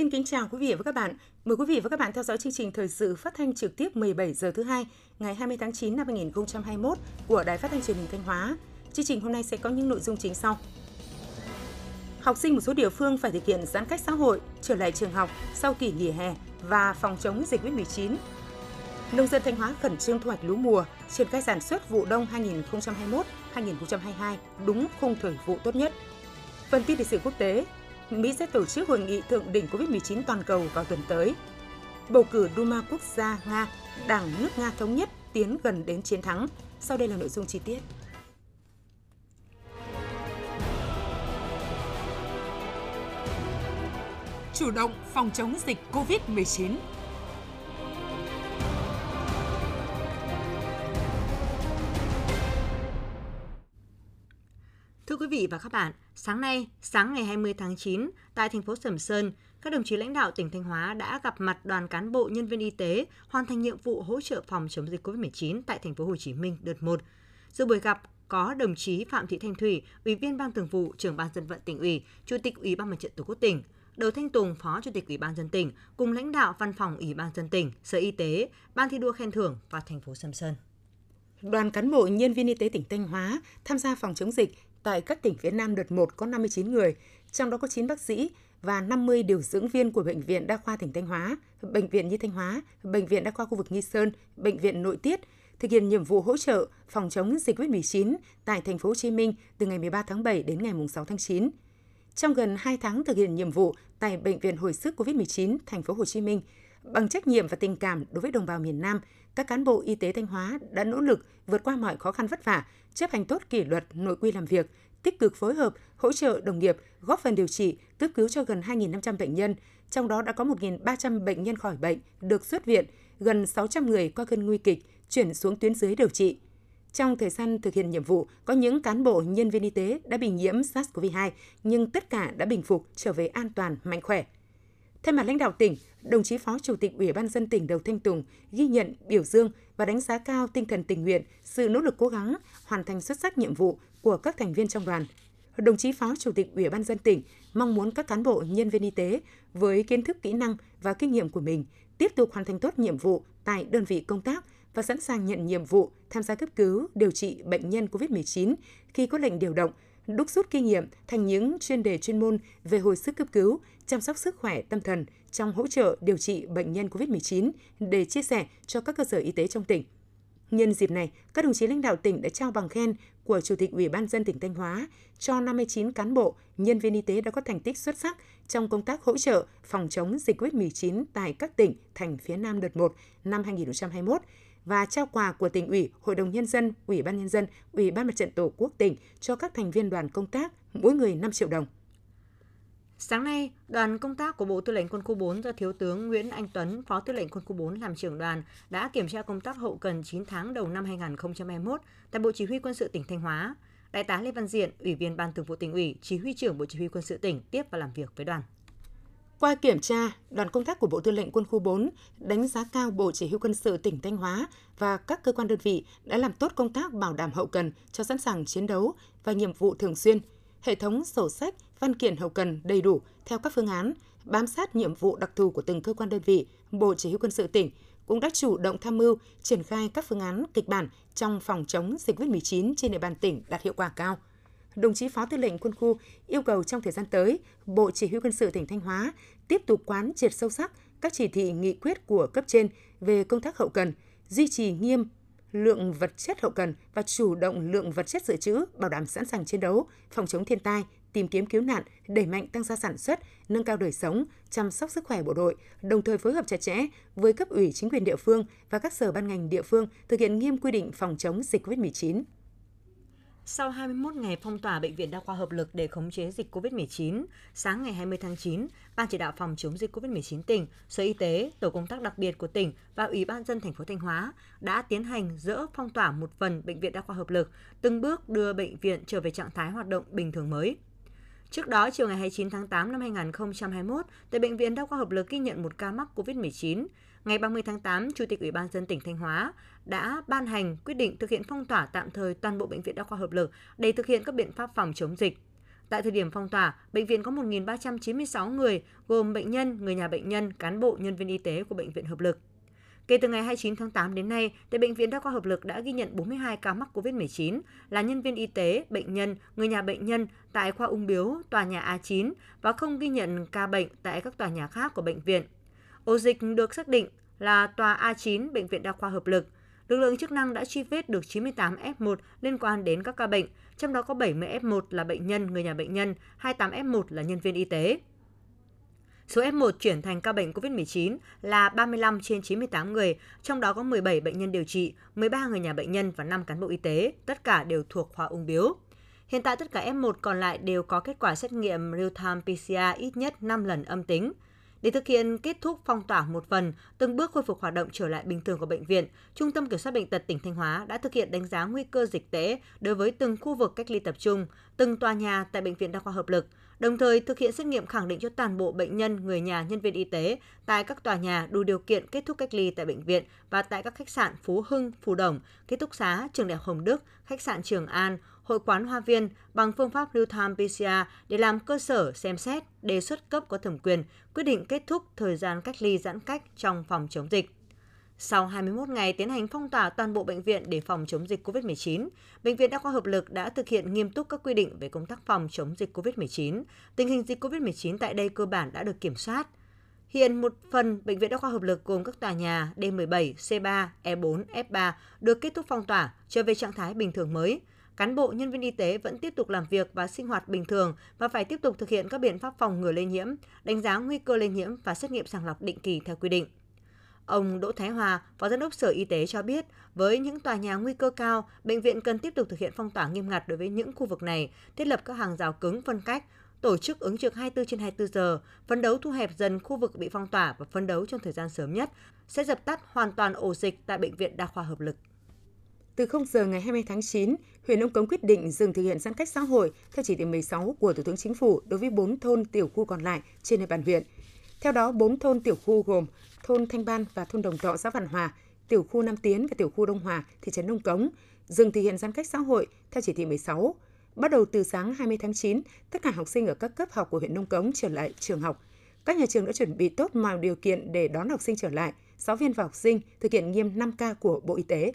Xin kính chào quý vị và các bạn. Mời quý vị và các bạn theo dõi chương trình thời sự phát thanh trực tiếp 17 giờ thứ hai, ngày 20 tháng 9 năm 2021 của Đài Phát thanh Truyền hình Thanh Hóa. Chương trình hôm nay sẽ có những nội dung chính sau. Học sinh một số địa phương phải thực hiện giãn cách xã hội, trở lại trường học sau kỳ nghỉ hè và phòng chống dịch COVID-19. Nông dân Thanh Hóa khẩn trương thu hoạch lúa mùa, triển khai sản xuất vụ đông 2021-2022 đúng khung thời vụ tốt nhất. Phần tin lịch sử quốc tế, Mỹ sẽ tổ chức hội nghị thượng đỉnh COVID-19 toàn cầu vào tuần tới. Bầu cử Duma quốc gia Nga, Đảng nước Nga thống nhất tiến gần đến chiến thắng. Sau đây là nội dung chi tiết. Chủ động phòng chống dịch COVID-19. Thưa quý vị và các bạn, sáng ngày 20 tháng 9, tại thành phố Sầm Sơn, các đồng chí lãnh đạo tỉnh Thanh Hóa đã gặp mặt đoàn cán bộ nhân viên y tế hoàn thành nhiệm vụ hỗ trợ phòng chống dịch COVID-19 tại thành phố Hồ Chí Minh đợt 1. Dự buổi gặp có đồng chí Phạm Thị Thanh Thủy, Ủy viên Ban Thường vụ, Trưởng ban Dân vận Tỉnh ủy, Chủ tịch Ủy ban Mặt trận Tổ quốc tỉnh, Đỗ Thanh Tùng, Phó Chủ tịch Ủy ban dân tỉnh cùng lãnh đạo Văn phòng Ủy ban dân tỉnh, Sở Y tế, Ban thi đua khen thưởng và thành phố Sầm Sơn. Đoàn cán bộ nhân viên y tế tỉnh Thanh Hóa tham gia phòng chống dịch tại các tỉnh phía Nam đợt 1 có 59 người, trong đó có 9 bác sĩ và 50 điều dưỡng viên của Bệnh viện Đa khoa tỉnh Thanh Hóa, Bệnh viện Nhi Thanh Hóa, Bệnh viện Đa khoa khu vực Nghi Sơn, Bệnh viện Nội tiết thực hiện nhiệm vụ hỗ trợ phòng chống dịch COVID-19 tại thành phố Hồ Chí Minh từ ngày 13 tháng 7 đến ngày 6 tháng 9. Trong gần 2 tháng thực hiện nhiệm vụ tại Bệnh viện Hồi sức COVID-19 thành phố Hồ Chí Minh, bằng trách nhiệm và tình cảm đối với đồng bào miền Nam, các cán bộ y tế Thanh Hóa đã nỗ lực vượt qua mọi khó khăn vất vả, chấp hành tốt kỷ luật nội quy làm việc, tích cực phối hợp, hỗ trợ đồng nghiệp, góp phần điều trị, cấp cứu cho gần 2.500 bệnh nhân, trong đó đã có 1.300 bệnh nhân khỏi bệnh, được xuất viện, gần 600 người qua cơn nguy kịch, chuyển xuống tuyến dưới điều trị. Trong thời gian thực hiện nhiệm vụ, có những cán bộ nhân viên y tế đã bị nhiễm SARS-CoV-2, nhưng tất cả đã bình phục, trở về an toàn, mạnh khỏe. Thay mặt lãnh đạo tỉnh, đồng chí Phó Chủ tịch Ủy ban nhân dân tỉnh Đỗ Thanh Tùng ghi nhận, biểu dương và đánh giá cao tinh thần tình nguyện, sự nỗ lực cố gắng hoàn thành xuất sắc nhiệm vụ của các thành viên trong đoàn. Đồng chí Phó Chủ tịch Ủy ban nhân dân tỉnh mong muốn các cán bộ nhân viên y tế với kiến thức, kỹ năng và kinh nghiệm của mình tiếp tục hoàn thành tốt nhiệm vụ tại đơn vị công tác và sẵn sàng nhận nhiệm vụ tham gia cấp cứu, điều trị bệnh nhân COVID-19 khi có lệnh điều động, đúc rút kinh nghiệm thành những chuyên đề chuyên môn về hồi sức cấp cứu, chăm sóc sức khỏe tâm thần trong hỗ trợ điều trị bệnh nhân COVID-19 để chia sẻ cho các cơ sở y tế trong tỉnh. Nhân dịp này, các đồng chí lãnh đạo tỉnh đã trao bằng khen của Chủ tịch Ủy ban nhân dân tỉnh Thanh Hóa cho 59 cán bộ, nhân viên y tế đã có thành tích xuất sắc trong công tác hỗ trợ phòng chống dịch COVID-19 tại các tỉnh, thành phía Nam đợt 1 năm 2021 và trao quà của Tỉnh ủy, Hội đồng Nhân dân, Ủy ban Nhân dân, Ủy ban Mặt trận Tổ quốc tỉnh cho các thành viên đoàn công tác, mỗi người 5 triệu đồng. Sáng nay, đoàn công tác của Bộ Tư lệnh Quân khu 4 do Thiếu tướng Nguyễn Anh Tuấn, Phó Tư lệnh Quân khu 4 làm trưởng đoàn, đã kiểm tra công tác hậu cần 9 tháng đầu năm 2021 tại Bộ Chỉ huy Quân sự tỉnh Thanh Hóa. Đại tá Lê Văn Diện, Ủy viên Ban Thường vụ Tỉnh ủy, Chỉ huy trưởng Bộ Chỉ huy Quân sự tỉnh tiếp và làm việc với đoàn. Qua kiểm tra, đoàn công tác của Bộ Tư lệnh Quân khu 4 đánh giá cao Bộ Chỉ huy Quân sự tỉnh Thanh Hóa và các cơ quan đơn vị đã làm tốt công tác bảo đảm hậu cần cho sẵn sàng chiến đấu và nhiệm vụ thường xuyên, hệ thống sổ sách, văn kiện hậu cần đầy đủ theo các phương án, bám sát nhiệm vụ đặc thù của từng cơ quan đơn vị. Bộ Chỉ huy Quân sự tỉnh cũng đã chủ động tham mưu triển khai các phương án kịch bản trong phòng chống dịch COVID-19 trên địa bàn tỉnh đạt hiệu quả cao. Đồng chí Phó Tư lệnh Quân khu yêu cầu trong thời gian tới, Bộ Chỉ huy Quân sự tỉnh Thanh Hóa tiếp tục quán triệt sâu sắc các chỉ thị nghị quyết của cấp trên về công tác hậu cần, duy trì nghiêm lượng vật chất hậu cần và chủ động lượng vật chất dự trữ, bảo đảm sẵn sàng chiến đấu, phòng chống thiên tai, tìm kiếm cứu nạn, đẩy mạnh tăng gia sản xuất, nâng cao đời sống, chăm sóc sức khỏe bộ đội, đồng thời phối hợp chặt chẽ với cấp ủy chính quyền địa phương và các sở ban ngành địa phương thực hiện nghiêm quy định phòng chống dịch COVID-19. Sau 21 ngày phong tỏa Bệnh viện Đa khoa Hợp lực để khống chế dịch COVID-19, sáng ngày 20 tháng 9, Ban chỉ đạo phòng chống dịch COVID-19 tỉnh, Sở Y tế, Tổ công tác đặc biệt của tỉnh và Ủy ban nhân dân thành phố Thanh Hóa đã tiến hành dỡ phong tỏa một phần Bệnh viện Đa khoa Hợp lực, từng bước đưa bệnh viện trở về trạng thái hoạt động bình thường mới. Trước đó, chiều ngày 29 tháng 8 năm 2021, tại Bệnh viện Đa khoa Hợp lực ghi nhận một ca mắc COVID-19. Ngày 30 tháng 8, Chủ tịch Ủy ban nhân dân tỉnh Thanh Hóa đã ban hành quyết định thực hiện phong tỏa tạm thời toàn bộ Bệnh viện Đa khoa Hợp lực để thực hiện các biện pháp phòng chống dịch. Tại thời điểm phong tỏa, bệnh viện có 1.396 người, gồm bệnh nhân, người nhà bệnh nhân, cán bộ, nhân viên y tế của Bệnh viện Hợp lực. Kể từ ngày 29 tháng 8 đến nay, tại Bệnh viện Đa khoa Hợp lực đã ghi nhận 42 ca mắc COVID-19 là nhân viên y tế, bệnh nhân, người nhà bệnh nhân tại khoa ung bướu, tòa nhà A9 và không ghi nhận ca bệnh tại các tòa nhà khác của bệnh viện. Ổ dịch được xác định là tòa A9 Bệnh viện Đa khoa Hợp lực. Lực lượng chức năng đã truy vết được 98 F1 liên quan đến các ca bệnh, trong đó có 70 F1 là bệnh nhân, người nhà bệnh nhân, 28 F1 là nhân viên y tế. Số F1 chuyển thành ca bệnh COVID-19 là 35 trên 98 người, trong đó có 17 bệnh nhân điều trị, 13 người nhà bệnh nhân và 5 cán bộ y tế, tất cả đều thuộc khoa ung bướu. Hiện tại tất cả F1 còn lại đều có kết quả xét nghiệm real-time PCR ít nhất 5 lần âm tính. Để thực hiện kết thúc phong tỏa một phần, từng bước khôi phục hoạt động trở lại bình thường của bệnh viện, Trung tâm Kiểm soát Bệnh tật tỉnh Thanh Hóa đã thực hiện đánh giá nguy cơ dịch tễ đối với từng khu vực cách ly tập trung, từng tòa nhà tại Bệnh viện Đa khoa Hợp lực, đồng thời thực hiện xét nghiệm khẳng định cho toàn bộ bệnh nhân, người nhà, nhân viên y tế tại các tòa nhà đủ điều kiện kết thúc cách ly tại bệnh viện và tại các khách sạn Phú Hưng, Phú Đồng, ký túc xá, trường Đại học Hồng Đức, khách sạn Trường An, hội quán Hoa Viên bằng phương pháp real-time PCR để làm cơ sở xem xét, đề xuất cấp có thẩm quyền, quyết định kết thúc thời gian cách ly giãn cách trong phòng chống dịch. Sau 21 ngày tiến hành phong tỏa toàn bộ bệnh viện để phòng chống dịch COVID-19, Bệnh viện Đa khoa Hợp lực đã thực hiện nghiêm túc các quy định về công tác phòng chống dịch COVID-19. Tình hình dịch COVID-19 tại đây cơ bản đã được kiểm soát. Hiện một phần Bệnh viện Đa khoa Hợp lực gồm các tòa nhà D17, C3, E4, F3 được kết thúc phong tỏa, trở về trạng thái bình thường mới. Cán bộ, nhân viên y tế vẫn tiếp tục làm việc và sinh hoạt bình thường và phải tiếp tục thực hiện các biện pháp phòng ngừa lây nhiễm, đánh giá nguy cơ lây nhiễm và xét nghiệm sàng lọc định kỳ theo quy định. Ông Đỗ Thái Hòa, Phó Giám đốc Sở Y tế cho biết, với những tòa nhà nguy cơ cao, bệnh viện cần tiếp tục thực hiện phong tỏa nghiêm ngặt đối với những khu vực này, thiết lập các hàng rào cứng phân cách, tổ chức ứng trực 24 trên 24 giờ, phấn đấu thu hẹp dần khu vực bị phong tỏa và phấn đấu trong thời gian sớm nhất sẽ dập tắt hoàn toàn ổ dịch tại Bệnh viện Đa khoa Hợp lực. Từ 0 giờ ngày 20 tháng 9, huyện Nông Cống quyết định dừng thực hiện giãn cách xã hội theo chỉ thị 16 của Thủ tướng Chính phủ đối với 4 thôn tiểu khu còn lại trên địa bàn huyện. Theo đó, 4 thôn tiểu khu gồm thôn Thanh Ban và thôn Đồng Tọ, xã Văn Hòa, tiểu khu Nam Tiến và tiểu khu Đông Hòa, thị trấn Nông Cống dừng thực hiện giãn cách xã hội theo chỉ thị 16. Bắt đầu từ sáng 20 tháng 9, tất cả học sinh ở các cấp học của huyện Nông Cống trở lại trường học. Các nhà trường đã chuẩn bị tốt mọi điều kiện để đón học sinh trở lại. Giáo viên và học sinh thực hiện nghiêm 5K của Bộ Y tế.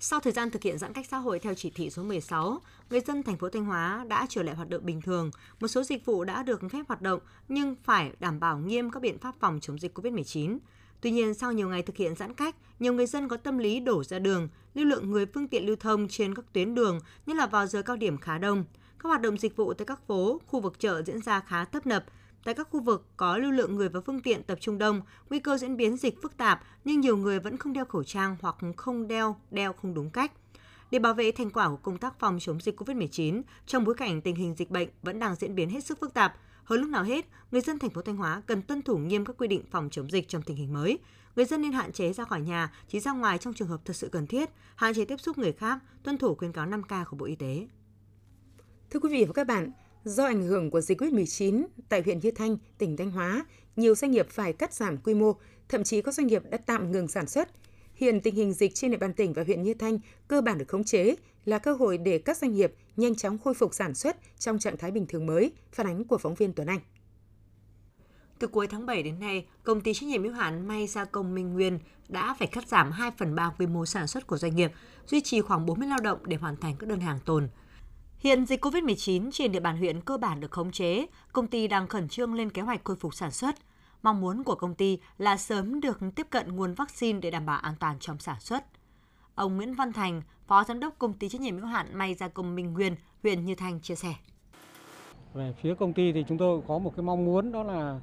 Sau thời gian thực hiện giãn cách xã hội theo chỉ thị số 16, người dân thành phố Thanh Hóa đã trở lại hoạt động bình thường. Một số dịch vụ đã được phép hoạt động nhưng phải đảm bảo nghiêm các biện pháp phòng chống dịch COVID-19. Tuy nhiên, sau nhiều ngày thực hiện giãn cách, nhiều người dân có tâm lý đổ ra đường, lưu lượng người phương tiện lưu thông trên các tuyến đường, nhất là vào giờ cao điểm khá đông. Các hoạt động dịch vụ tại các phố, khu vực chợ diễn ra khá tấp nập. Tại các khu vực có lưu lượng người và phương tiện tập trung đông, nguy cơ diễn biến dịch phức tạp nhưng nhiều người vẫn không đeo khẩu trang hoặc đeo không đúng cách. Để bảo vệ thành quả của công tác phòng chống dịch COVID-19 trong bối cảnh tình hình dịch bệnh vẫn đang diễn biến hết sức phức tạp, hơn lúc nào hết, người dân thành phố Thanh Hóa cần tuân thủ nghiêm các quy định phòng chống dịch trong tình hình mới. Người dân nên hạn chế ra khỏi nhà, chỉ ra ngoài trong trường hợp thật sự cần thiết, hạn chế tiếp xúc người khác, tuân thủ khuyến cáo 5K của Bộ Y tế. Thưa quý vị và các bạn, do ảnh hưởng của dịch COVID-19 tại huyện Như Thanh, tỉnh Thanh Hóa, nhiều doanh nghiệp phải cắt giảm quy mô, thậm chí có doanh nghiệp đã tạm ngừng sản xuất. Hiện tình hình dịch trên địa bàn tỉnh và huyện Như Thanh cơ bản được khống chế, là cơ hội để các doanh nghiệp nhanh chóng khôi phục sản xuất trong trạng thái bình thường mới, phản ánh của phóng viên Tuấn Anh. Từ cuối tháng 7 đến nay, công ty trách nhiệm hữu hạn may gia công Minh Nguyên đã phải cắt giảm 2/3 quy mô sản xuất của doanh nghiệp, duy trì khoảng 40 lao động để hoàn thành các đơn hàng tồn. Hiện dịch COVID-19 trên địa bàn huyện cơ bản được khống chế, công ty đang khẩn trương lên kế hoạch khôi phục sản xuất. Mong muốn của công ty là sớm được tiếp cận nguồn vaccine để đảm bảo an toàn trong sản xuất. Ông Nguyễn Văn Thành, Phó Giám đốc Công ty Trách nhiệm hữu hạn May gia công Minh Nguyên, huyện Như Thanh chia sẻ. Về phía công ty thì chúng tôi có một cái mong muốn đó là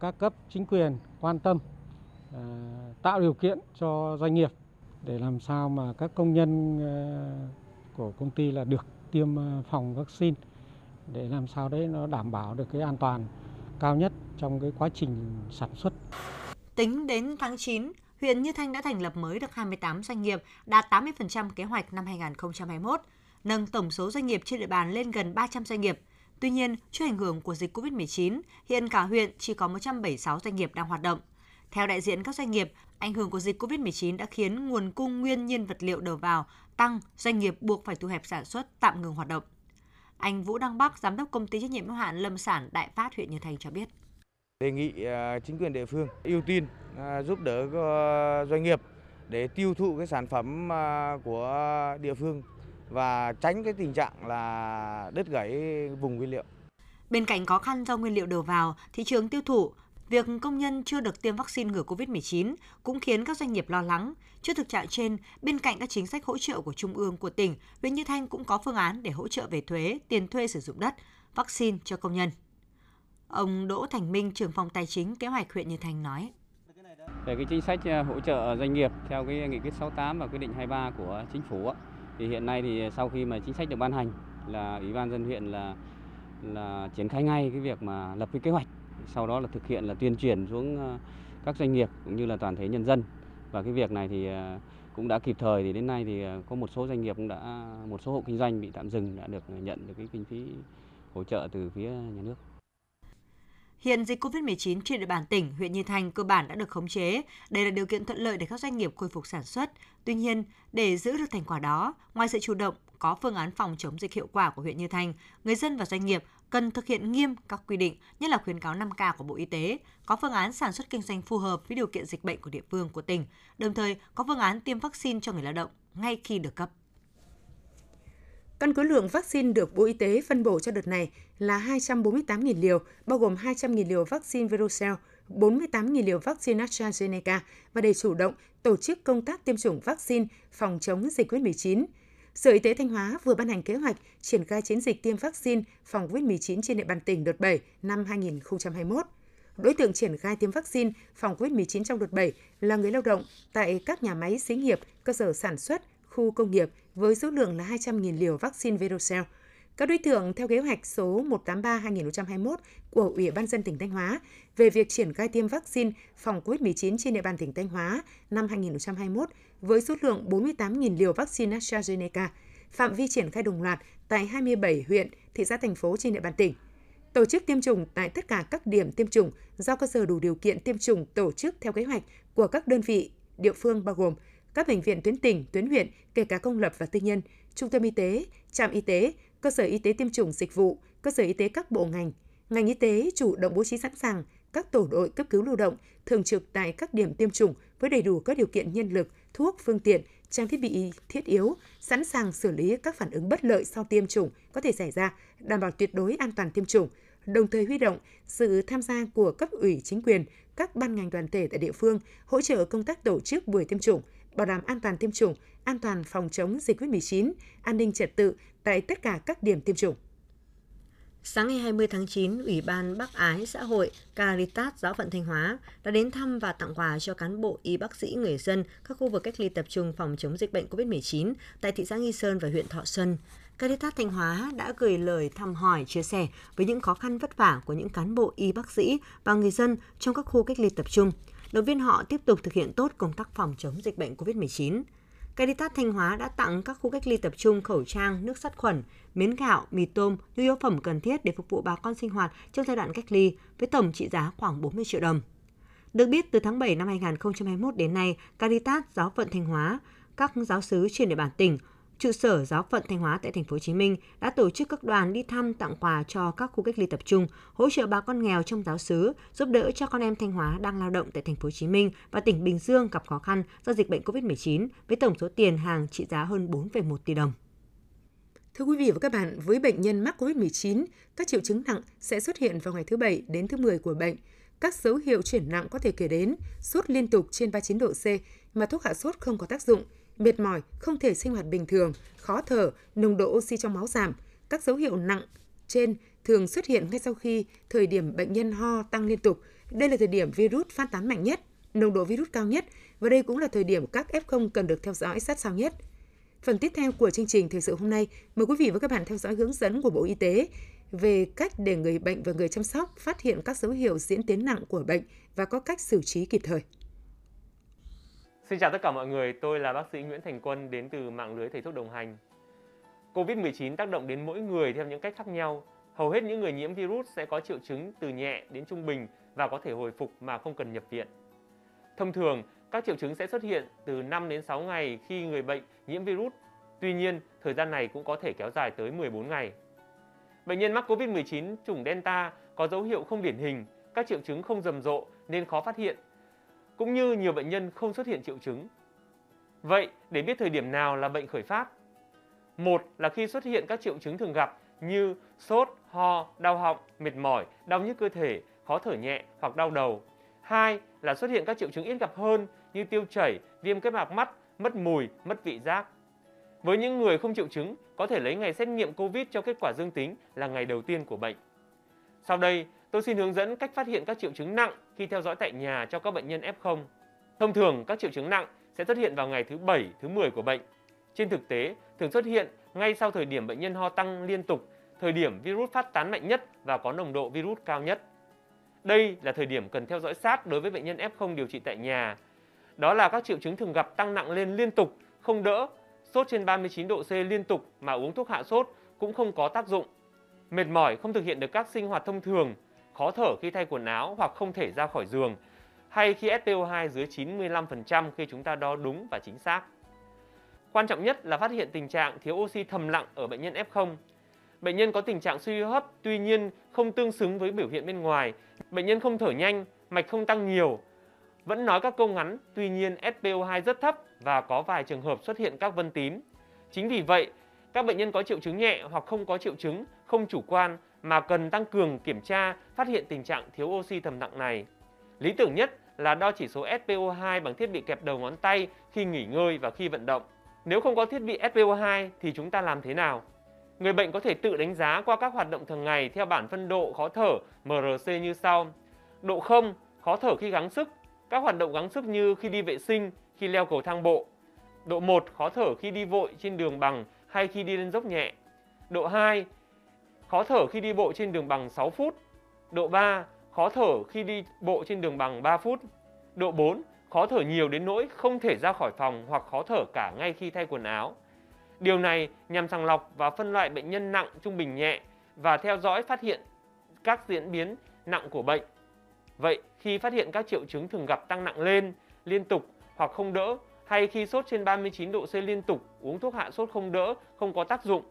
các cấp chính quyền quan tâm, tạo điều kiện cho doanh nghiệp để làm sao mà các công nhân của công ty là được tiêm phòng vaccine để làm sao đấy nó đảm bảo được cái an toàn cao nhất trong cái quá trình sản xuất. Tính đến tháng 9, huyện Như Thanh đã thành lập mới được 28 doanh nghiệp, đạt 80% kế hoạch năm 2021, nâng tổng số doanh nghiệp trên địa bàn lên gần 300 doanh nghiệp. Tuy nhiên, trước ảnh hưởng của dịch COVID-19, hiện cả huyện chỉ có 176 doanh nghiệp đang hoạt động. Theo đại diện các doanh nghiệp, ảnh hưởng của dịch COVID-19 đã khiến nguồn cung nguyên nhiên vật liệu đầu vào tăng, doanh nghiệp buộc phải thu hẹp sản xuất, tạm ngừng hoạt động. Anh Vũ Đăng Bắc, giám đốc công ty trách nhiệm hữu hạn lâm sản Đại Phát, huyện Như Thanh cho biết. Đề nghị chính quyền địa phương ưu tiên giúp đỡ doanh nghiệp để tiêu thụ cái sản phẩm của địa phương và tránh cái tình trạng là đứt gãy vùng nguyên liệu. Bên cạnh khó khăn do nguyên liệu đầu vào, thị trường tiêu thụ, việc công nhân chưa được tiêm vaccine ngừa COVID-19 cũng khiến các doanh nghiệp lo lắng. Trước thực trạng trên, bên cạnh các chính sách hỗ trợ của Trung ương, của tỉnh, huyện Như Thanh cũng có phương án để hỗ trợ về thuế, tiền thuê sử dụng đất, vaccine cho công nhân. Ông Đỗ Thành Minh, trưởng phòng tài chính kế hoạch huyện Như Thanh nói. Về cái chính sách hỗ trợ doanh nghiệp theo cái nghị quyết 68 và quyết định 23 của chính phủ, thì hiện nay thì sau khi mà chính sách được ban hành là Ủy ban dân huyện là triển khai ngay cái việc mà lập cái kế hoạch, sau đó là thực hiện là tuyên truyền xuống các doanh nghiệp cũng như là toàn thể nhân dân. Và cái việc này thì cũng đã kịp thời, thì đến nay thì có một số doanh nghiệp cũng đã, một số hộ kinh doanh bị tạm dừng đã được nhận được cái kinh phí hỗ trợ từ phía nhà nước. Hiện dịch COVID-19 trên địa bàn tỉnh, huyện Như Thanh cơ bản đã được khống chế. Đây là điều kiện thuận lợi để các doanh nghiệp khôi phục sản xuất. Tuy nhiên, để giữ được thành quả đó, ngoài sự chủ động, có phương án phòng chống dịch hiệu quả của huyện Như Thanh, người dân và doanh nghiệp cần thực hiện nghiêm các quy định, nhất là khuyến cáo 5K của Bộ Y tế, có phương án sản xuất kinh doanh phù hợp với điều kiện dịch bệnh của địa phương, của tỉnh, đồng thời có phương án tiêm vaccine cho người lao động ngay khi được cấp. Căn cứ lượng vaccine được Bộ Y tế phân bổ cho đợt này là 248.000 liều, bao gồm 200.000 liều vaccine Verocell, 48.000 liều vaccine AstraZeneca và để chủ động tổ chức công tác tiêm chủng vaccine phòng chống dịch COVID-19. Sở Y tế Thanh Hóa vừa ban hành kế hoạch triển khai chiến dịch tiêm vaccine phòng COVID-19 trên địa bàn tỉnh đợt 7 năm 2021. Đối tượng triển khai tiêm vaccine phòng COVID-19 trong đợt 7 là người lao động tại các nhà máy, xí nghiệp, cơ sở sản xuất, khu công nghiệp với số lượng là 200.000 liều vaccine Verocell. Các đối tượng theo kế hoạch số 183/2021 của Ủy ban nhân dân tỉnh Thanh Hóa về việc triển khai tiêm vaccine phòng COVID-19 trên địa bàn tỉnh Thanh Hóa năm 2021 với số lượng 48.000 liều vaccine AstraZeneca, phạm vi triển khai đồng loạt tại 27 huyện, thị xã, thành phố trên địa bàn tỉnh. Tổ chức tiêm chủng tại tất cả các điểm tiêm chủng do cơ sở đủ điều kiện tiêm chủng tổ chức theo kế hoạch của các đơn vị địa phương bao gồm các bệnh viện tuyến tỉnh, tuyến huyện, kể cả công lập và tư nhân, trung tâm y tế, trạm y tế, cơ sở y tế tiêm chủng dịch vụ, cơ sở y tế các bộ ngành. Ngành y tế chủ động bố trí sẵn sàng các tổ đội cấp cứu lưu động thường trực tại các điểm tiêm chủng với đầy đủ các điều kiện nhân lực, thuốc, phương tiện, trang thiết bị thiết yếu, sẵn sàng xử lý các phản ứng bất lợi sau tiêm chủng có thể xảy ra, đảm bảo tuyệt đối an toàn tiêm chủng, đồng thời huy động sự tham gia của cấp ủy chính quyền, các ban ngành đoàn thể tại địa phương hỗ trợ công tác tổ chức buổi tiêm chủng, bảo đảm an toàn tiêm chủng, an toàn phòng chống dịch COVID-19, an ninh trật tự tại tất cả các điểm tiêm chủng. Sáng ngày 20 tháng 9, Ủy ban Bác Ái Xã hội Caritas Giáo phận Thanh Hóa đã đến thăm và tặng quà cho cán bộ, y bác sĩ, người dân các khu vực cách ly tập trung phòng chống dịch bệnh COVID-19 tại thị xã Nghi Sơn và huyện Thọ Xuân. Caritas Thanh Hóa đã gửi lời thăm hỏi, chia sẻ với những khó khăn vất vả của những cán bộ, y bác sĩ và người dân trong các khu cách ly tập trung, động viên họ tiếp tục thực hiện tốt công tác phòng chống dịch bệnh COVID-19. Caritas Thanh Hóa đã tặng các khu cách ly tập trung khẩu trang, nước sát khuẩn, miến gạo, mì tôm, nhu yếu phẩm cần thiết để phục vụ bà con sinh hoạt trong giai đoạn cách ly với tổng trị giá khoảng 40 triệu đồng. Được biết, từ tháng 7 năm 2021 đến nay, Caritas Giáo phận Thanh Hóa, các giáo xứ trên địa bàn tỉnh, trụ sở Giáo phận Thanh Hóa tại thành phố Hồ Chí Minh đã tổ chức các đoàn đi thăm, tặng quà cho các khu cách ly tập trung, hỗ trợ bà con nghèo trong giáo xứ, giúp đỡ cho con em Thanh Hóa đang lao động tại thành phố Hồ Chí Minh và tỉnh Bình Dương gặp khó khăn do dịch bệnh COVID-19 với tổng số tiền hàng trị giá hơn 4,1 tỷ đồng. Thưa quý vị và các bạn, với bệnh nhân mắc COVID-19, các triệu chứng nặng sẽ xuất hiện vào ngày thứ 7 đến thứ 10 của bệnh. Các dấu hiệu chuyển nặng có thể kể đến sốt liên tục trên 39 độ C mà thuốc hạ sốt không có tác dụng, mệt mỏi, không thể sinh hoạt bình thường, khó thở, nồng độ oxy trong máu giảm. Các dấu hiệu nặng trên thường xuất hiện ngay sau khi thời điểm bệnh nhân ho tăng liên tục. Đây là thời điểm virus phát tán mạnh nhất, nồng độ virus cao nhất và đây cũng là thời điểm các F0 cần được theo dõi sát sao nhất. Phần tiếp theo của chương trình thời sự hôm nay, mời quý vị và các bạn theo dõi hướng dẫn của Bộ Y tế về cách để người bệnh và người chăm sóc phát hiện các dấu hiệu diễn tiến nặng của bệnh và có cách xử trí kịp thời. Xin chào tất cả mọi người, tôi là bác sĩ Nguyễn Thành Quân đến từ mạng lưới thầy thuốc đồng hành. Covid-19 tác động đến mỗi người theo những cách khác nhau. Hầu hết những người nhiễm virus sẽ có triệu chứng từ nhẹ đến trung bình và có thể hồi phục mà không cần nhập viện. Thông thường, các triệu chứng sẽ xuất hiện từ 5 đến 6 ngày khi người bệnh nhiễm virus. Tuy nhiên, thời gian này cũng có thể kéo dài tới 14 ngày. Bệnh nhân mắc COVID-19 chủng Delta có dấu hiệu không điển hình, các triệu chứng không rầm rộ nên khó phát hiện, cũng như nhiều bệnh nhân không xuất hiện triệu chứng. Vậy, để biết thời điểm nào là bệnh khởi phát? Một là khi xuất hiện các triệu chứng thường gặp như sốt, ho, đau họng, mệt mỏi, đau nhức cơ thể, khó thở nhẹ hoặc đau đầu. Hai là xuất hiện các triệu chứng ít gặp hơn như tiêu chảy, viêm kết mạc mắt, mất mùi, mất vị giác. Với những người không triệu chứng, có thể lấy ngày xét nghiệm COVID cho kết quả dương tính là ngày đầu tiên của bệnh. Sau đây, tôi xin hướng dẫn cách phát hiện các triệu chứng nặng khi theo dõi tại nhà cho các bệnh nhân F0. Thông thường, các triệu chứng nặng sẽ xuất hiện vào ngày thứ 7, thứ 10 của bệnh. Trên thực tế, thường xuất hiện ngay sau thời điểm bệnh nhân ho tăng liên tục, thời điểm virus phát tán mạnh nhất và có nồng độ virus cao nhất. Đây là thời điểm cần theo dõi sát đối với bệnh nhân F0 điều trị tại nhà. Đó là các triệu chứng thường gặp tăng nặng lên liên tục, không đỡ, sốt trên 39 độ C liên tục mà uống thuốc hạ sốt cũng không có tác dụng, mệt mỏi không thực hiện được các sinh hoạt thông thường, khó thở khi thay quần áo hoặc không thể ra khỏi giường, hay khi SpO2 dưới 95% khi chúng ta đo đúng và chính xác. Quan trọng nhất là phát hiện tình trạng thiếu oxy thầm lặng ở bệnh nhân F0. Bệnh nhân có tình trạng suy hô hấp tuy nhiên không tương xứng với biểu hiện bên ngoài, bệnh nhân không thở nhanh, mạch không tăng nhiều, vẫn nói các câu ngắn, tuy nhiên SpO2 rất thấp và có vài trường hợp xuất hiện các vân tím. Chính vì vậy, các bệnh nhân có triệu chứng nhẹ hoặc không có triệu chứng, không chủ quan mà cần tăng cường kiểm tra, phát hiện tình trạng thiếu oxy thầm lặng này. Lý tưởng nhất là đo chỉ số SpO2 bằng thiết bị kẹp đầu ngón tay khi nghỉ ngơi và khi vận động. Nếu không có thiết bị SpO2 thì chúng ta làm thế nào? Người bệnh có thể tự đánh giá qua các hoạt động thường ngày theo bảng phân độ khó thở MRC như sau. Độ 0, khó thở khi gắng sức. Các hoạt động gắng sức như khi đi vệ sinh, khi leo cầu thang bộ. Độ 1, khó thở khi đi vội trên đường bằng hay khi đi lên dốc nhẹ. Độ 2, khó thở khi đi bộ trên đường bằng 6 phút. Độ 3, khó thở khi đi bộ trên đường bằng 3 phút. Độ 4, khó thở nhiều đến nỗi không thể ra khỏi phòng hoặc khó thở cả ngay khi thay quần áo. Điều này nhằm sàng lọc và phân loại bệnh nhân nặng, trung bình, nhẹ và theo dõi phát hiện các diễn biến nặng của bệnh. Vậy, khi phát hiện các triệu chứng thường gặp tăng nặng lên, liên tục hoặc không đỡ, hay khi sốt trên 39 độ C liên tục, uống thuốc hạ sốt không đỡ, không có tác dụng,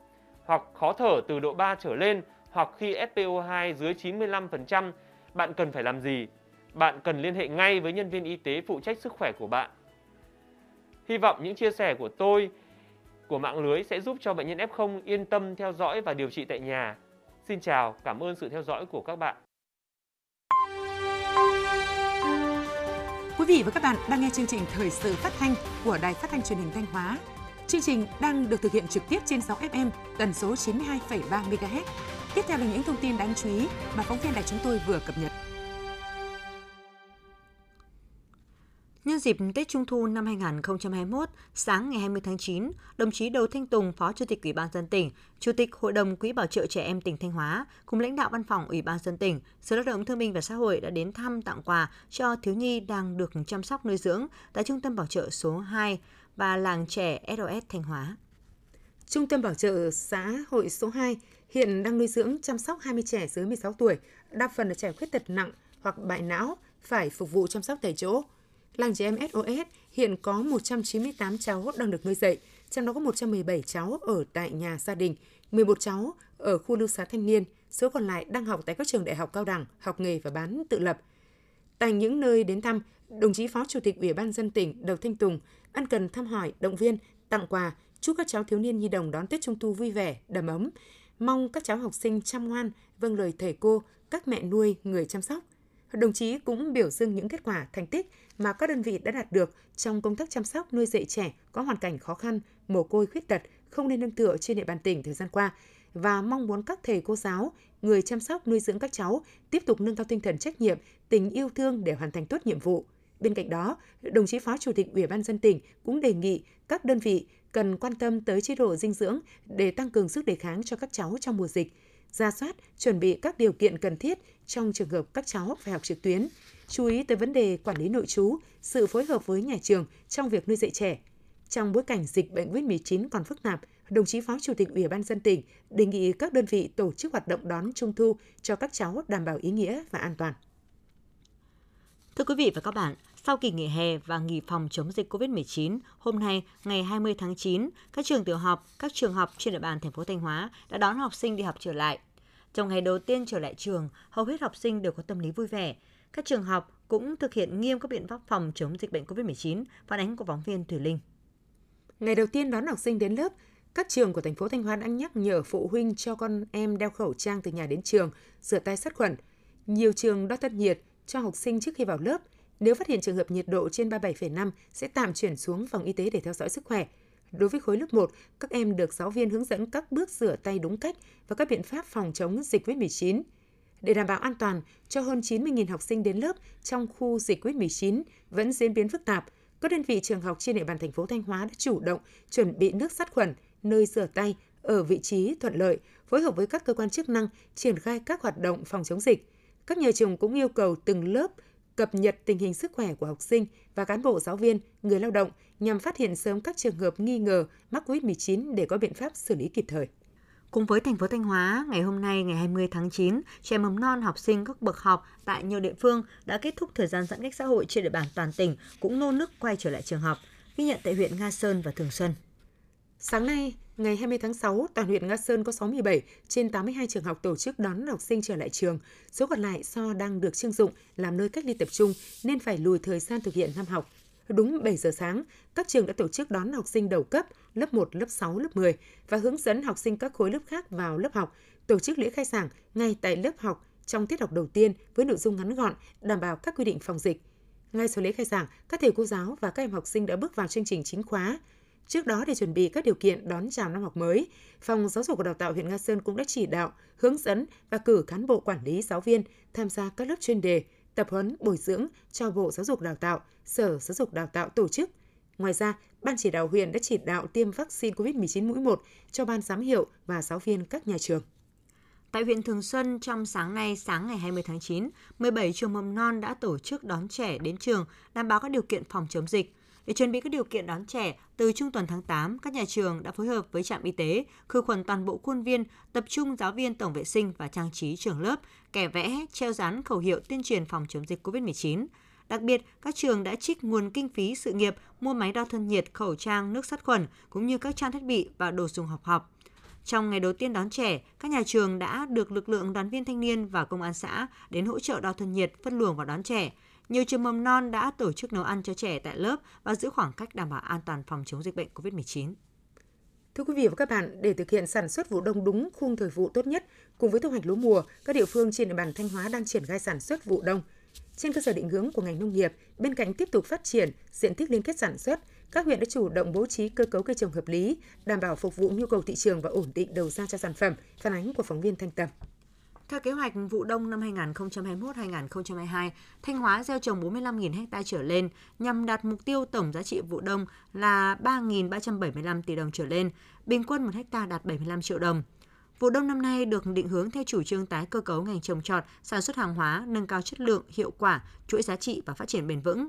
hoặc khó thở từ độ 3 trở lên, hoặc khi SpO2 dưới 95%, bạn cần phải làm gì? Bạn cần liên hệ ngay với nhân viên y tế phụ trách sức khỏe của bạn. Hy vọng những chia sẻ của tôi, của mạng lưới sẽ giúp cho bệnh nhân F0 yên tâm theo dõi và điều trị tại nhà. Xin chào, cảm ơn sự theo dõi của các bạn. Quý vị và các bạn đang nghe chương trình Thời sự phát thanh của Đài Phát thanh Truyền hình Thanh Hóa. Chương trình đang được thực hiện trực tiếp trên sóng FM tần số 92,3 MHz. Tiếp theo là những thông tin đáng chú ý mà phóng viên đài chúng tôi vừa cập nhật. Nhân dịp Tết Trung thu năm 2021, sáng ngày 20 tháng 9, đồng chí Đỗ Thanh Tùng, Phó Chủ tịch Ủy ban nhân dân tỉnh, Chủ tịch Hội đồng Quỹ bảo trợ trẻ em tỉnh Thanh Hóa cùng lãnh đạo Văn phòng Ủy ban nhân dân tỉnh, Sở Lao động Thương binh và Xã hội đã đến thăm tặng quà cho thiếu nhi đang được chăm sóc nuôi dưỡng tại Trung tâm Bảo trợ số 2 và làng trẻ SOS Thanh Hóa. Trung tâm Bảo trợ Xã hội số 2 hiện đang nuôi dưỡng chăm sóc 20 trẻ dưới 16 tuổi, đa phần là trẻ khuyết tật nặng hoặc bại não, phải phục vụ chăm sóc tại chỗ. Làng trẻ em SOS hiện có 198 cháu đang được nuôi dạy, trong đó có 117 cháu ở tại nhà gia đình, 11 cháu ở khu lưu xá thanh niên, số còn lại đang học tại các trường đại học, cao đẳng, học nghề và bán tự lập. Tại những nơi đến thăm, đồng chí Phó Chủ tịch Ủy ban nhân dân tỉnh Đỗ Thanh Tùng ăn cần thăm hỏi, động viên, tặng quà, chúc các cháu thiếu niên nhi đồng đón Tết Trung thu vui vẻ, đầm ấm, mong các cháu học sinh chăm ngoan, vâng lời thầy cô, các mẹ nuôi, người chăm sóc. Đồng chí cũng biểu dương những kết quả, thành tích mà các đơn vị đã đạt được trong công tác chăm sóc nuôi dạy trẻ có hoàn cảnh khó khăn, mồ côi, khuyết tật, không nên nương tựa trên địa bàn tỉnh thời gian qua và mong muốn các thầy cô giáo, người chăm sóc nuôi dưỡng các cháu tiếp tục nâng cao tinh thần trách nhiệm, tình yêu thương để hoàn thành tốt nhiệm vụ. Bên cạnh đó, đồng chí Phó Chủ tịch Ủy ban nhân dân tỉnh cũng đề nghị các đơn vị cần quan tâm tới chế độ dinh dưỡng để tăng cường sức đề kháng cho các cháu trong mùa dịch, ra soát, chuẩn bị các điều kiện cần thiết trong trường hợp các cháu phải học trực tuyến, chú ý tới vấn đề quản lý nội trú, sự phối hợp với nhà trường trong việc nuôi dạy trẻ. Trong bối cảnh dịch bệnh COVID-19 còn phức tạp, đồng chí Phó Chủ tịch Ủy ban nhân dân tỉnh đề nghị các đơn vị tổ chức hoạt động đón Trung thu cho các cháu đảm bảo ý nghĩa và an toàn. Thưa quý vị và các bạn, sau kỳ nghỉ hè và nghỉ phòng chống dịch COVID-19, hôm nay, ngày 20 tháng 9, các trường tiểu học, các trường học trên địa bàn thành phố Thanh Hóa đã đón học sinh đi học trở lại. Trong ngày đầu tiên trở lại trường, hầu hết học sinh đều có tâm lý vui vẻ. Các trường học cũng thực hiện nghiêm các biện pháp phòng chống dịch bệnh COVID-19, phản ánh của phóng viên Thủy Linh. Ngày đầu tiên đón học sinh đến lớp, các trường của thành phố Thanh Hóa đã nhắc nhở phụ huynh cho con em đeo khẩu trang từ nhà đến trường, rửa tay sát khuẩn. Nhiều trường đo thân nhiệt cho học sinh trước khi vào lớp. Nếu phát hiện trường hợp nhiệt độ trên 37,5 sẽ tạm chuyển xuống phòng y tế để theo dõi sức khỏe. Đối với khối lớp 1, các em được giáo viên hướng dẫn các bước rửa tay đúng cách và các biện pháp phòng chống dịch COVID-19. Để đảm bảo an toàn cho hơn 90.000 học sinh đến lớp trong khu dịch COVID-19 vẫn diễn biến phức tạp, các đơn vị trường học trên địa bàn thành phố Thanh Hóa đã chủ động chuẩn bị nước sát khuẩn, nơi rửa tay ở vị trí thuận lợi, phối hợp với các cơ quan chức năng triển khai các hoạt động phòng chống dịch. Các nhà trường cũng yêu cầu từng lớp cập nhật tình hình sức khỏe của học sinh và cán bộ giáo viên, người lao động nhằm phát hiện sớm các trường hợp nghi ngờ mắc COVID-19 để có biện pháp xử lý kịp thời. Cùng với thành phố Thanh Hóa, ngày hôm nay ngày 20 tháng 9, trẻ mầm non, học sinh các bậc học tại nhiều địa phương đã kết thúc thời gian giãn cách xã hội trên địa bàn toàn tỉnh, cũng nô nức quay trở lại trường học, ghi nhận tại huyện Nga Sơn và Thường Xuân. Sáng nay, ngày 20 tháng 6, toàn huyện Nga Sơn có 67 trên 82 trường học tổ chức đón học sinh trở lại trường. Số còn lại do đang được trưng dụng làm nơi cách ly tập trung nên phải lùi thời gian thực hiện năm học. Đúng 7 giờ sáng, các trường đã tổ chức đón học sinh đầu cấp, lớp 1, lớp 6, lớp 10 và hướng dẫn học sinh các khối lớp khác vào lớp học, tổ chức lễ khai giảng ngay tại lớp học trong tiết học đầu tiên với nội dung ngắn gọn, đảm bảo các quy định phòng dịch. Ngay sau lễ khai giảng, các thầy cô giáo và các em học sinh đã bước vào chương trình chính khóa. Trước đó để chuẩn bị các điều kiện đón chào năm học mới, Phòng Giáo dục và Đào tạo huyện Nga Sơn cũng đã chỉ đạo, hướng dẫn và cử cán bộ quản lý giáo viên tham gia các lớp chuyên đề, tập huấn, bồi dưỡng cho Bộ Giáo dục Đào tạo, Sở Giáo dục Đào tạo tổ chức. Ngoài ra, Ban chỉ đạo huyện đã chỉ đạo tiêm vaccine COVID-19 mũi 1 cho ban giám hiệu và giáo viên các nhà trường. Tại huyện Thường Xuân, trong sáng ngày 20 tháng 9, 17 trường mầm non đã tổ chức đón trẻ đến trường, đảm bảo các điều kiện phòng chống dịch. Để chuẩn bị các điều kiện đón trẻ, từ trung tuần tháng 8, các nhà trường đã phối hợp với trạm y tế, khử khuẩn toàn bộ khuôn viên, tập trung giáo viên tổng vệ sinh và trang trí trường lớp, kẻ vẽ, treo dán khẩu hiệu tuyên truyền phòng chống dịch COVID-19. Đặc biệt, các trường đã trích nguồn kinh phí sự nghiệp mua máy đo thân nhiệt, khẩu trang, nước sát khuẩn, cũng như các trang thiết bị và đồ dùng học học. Trong ngày đầu tiên đón trẻ, các nhà trường đã được lực lượng đoàn viên thanh niên và công an xã đến hỗ trợ đo thân nhiệt, phân luồng và đón trẻ. Nhiều trường mầm non đã tổ chức nấu ăn cho trẻ tại lớp và giữ khoảng cách đảm bảo an toàn phòng chống dịch bệnh COVID-19. Thưa quý vị và các bạn, để thực hiện sản xuất vụ đông đúng khung thời vụ tốt nhất, cùng với thu hoạch lúa mùa, các địa phương trên địa bàn Thanh Hóa đang triển khai sản xuất vụ đông. Trên cơ sở định hướng của ngành nông nghiệp, bên cạnh tiếp tục phát triển diện tích liên kết sản xuất, các huyện đã chủ động bố trí cơ cấu cây trồng hợp lý, đảm bảo phục vụ nhu cầu thị trường và ổn định đầu ra cho sản phẩm, phản ánh của phóng viên Thanh Tâm. Theo kế hoạch vụ đông năm 2021-2022, Thanh Hóa gieo trồng 45.000 ha trở lên nhằm đạt mục tiêu tổng giá trị vụ đông là 3.375 tỷ đồng trở lên, bình quân 1 ha đạt 75 triệu đồng. Vụ đông năm nay được định hướng theo chủ trương tái cơ cấu ngành trồng trọt, sản xuất hàng hóa, nâng cao chất lượng, hiệu quả, chuỗi giá trị và phát triển bền vững.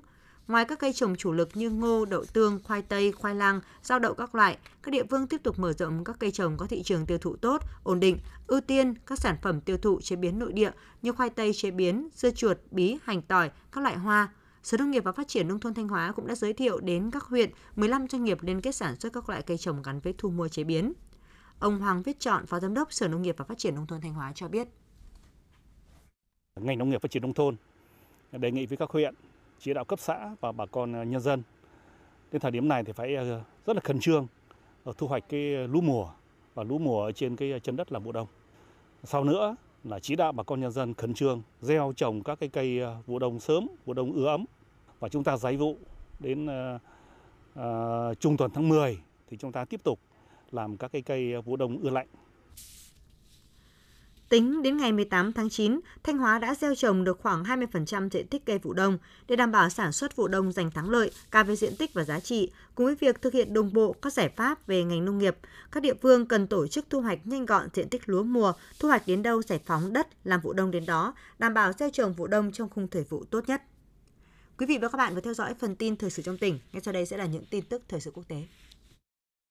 Ngoài các cây trồng chủ lực như ngô, đậu tương, khoai tây, khoai lang, rau đậu các loại, các địa phương tiếp tục mở rộng các cây trồng có thị trường tiêu thụ tốt, ổn định, ưu tiên các sản phẩm tiêu thụ chế biến nội địa như khoai tây chế biến, dưa chuột, bí, hành tỏi, các loại hoa. Sở Nông nghiệp và Phát triển Nông thôn Thanh Hóa cũng đã giới thiệu đến các huyện 15 doanh nghiệp liên kết sản xuất các loại cây trồng gắn với thu mua chế biến. Ông Hoàng Viết Chọn, Phó Giám đốc Sở Nông nghiệp và Phát triển Nông thôn Thanh Hóa cho biết. Ngành Nông nghiệp Phát triển Nông thôn đề nghị với các huyện, chỉ đạo cấp xã và bà con nhân dân đến thời điểm này thì phải rất là khẩn trương thu hoạch cái lúa mùa và lúa mùa ở trên cái chân đất là vụ đông. Sau nữa là chỉ đạo bà con nhân dân khẩn trương gieo trồng các cái cây vụ đông sớm, vụ đông ưa ấm và chúng ta giấy vụ đến trung tuần tháng 10 thì chúng ta tiếp tục làm các cái cây vụ đông ưa lạnh. Tính đến ngày 18 tháng 9, Thanh Hóa đã gieo trồng được khoảng 20% diện tích cây vụ đông. Để đảm bảo sản xuất vụ đông giành thắng lợi cả về diện tích và giá trị, cùng với việc thực hiện đồng bộ các giải pháp về ngành nông nghiệp, các địa phương cần tổ chức thu hoạch nhanh gọn diện tích lúa mùa, thu hoạch đến đâu giải phóng đất làm vụ đông đến đó, đảm bảo gieo trồng vụ đông trong khung thời vụ tốt nhất. Quý vị và các bạn vừa theo dõi phần tin thời sự trong tỉnh, ngay sau đây sẽ là những tin tức thời sự quốc tế.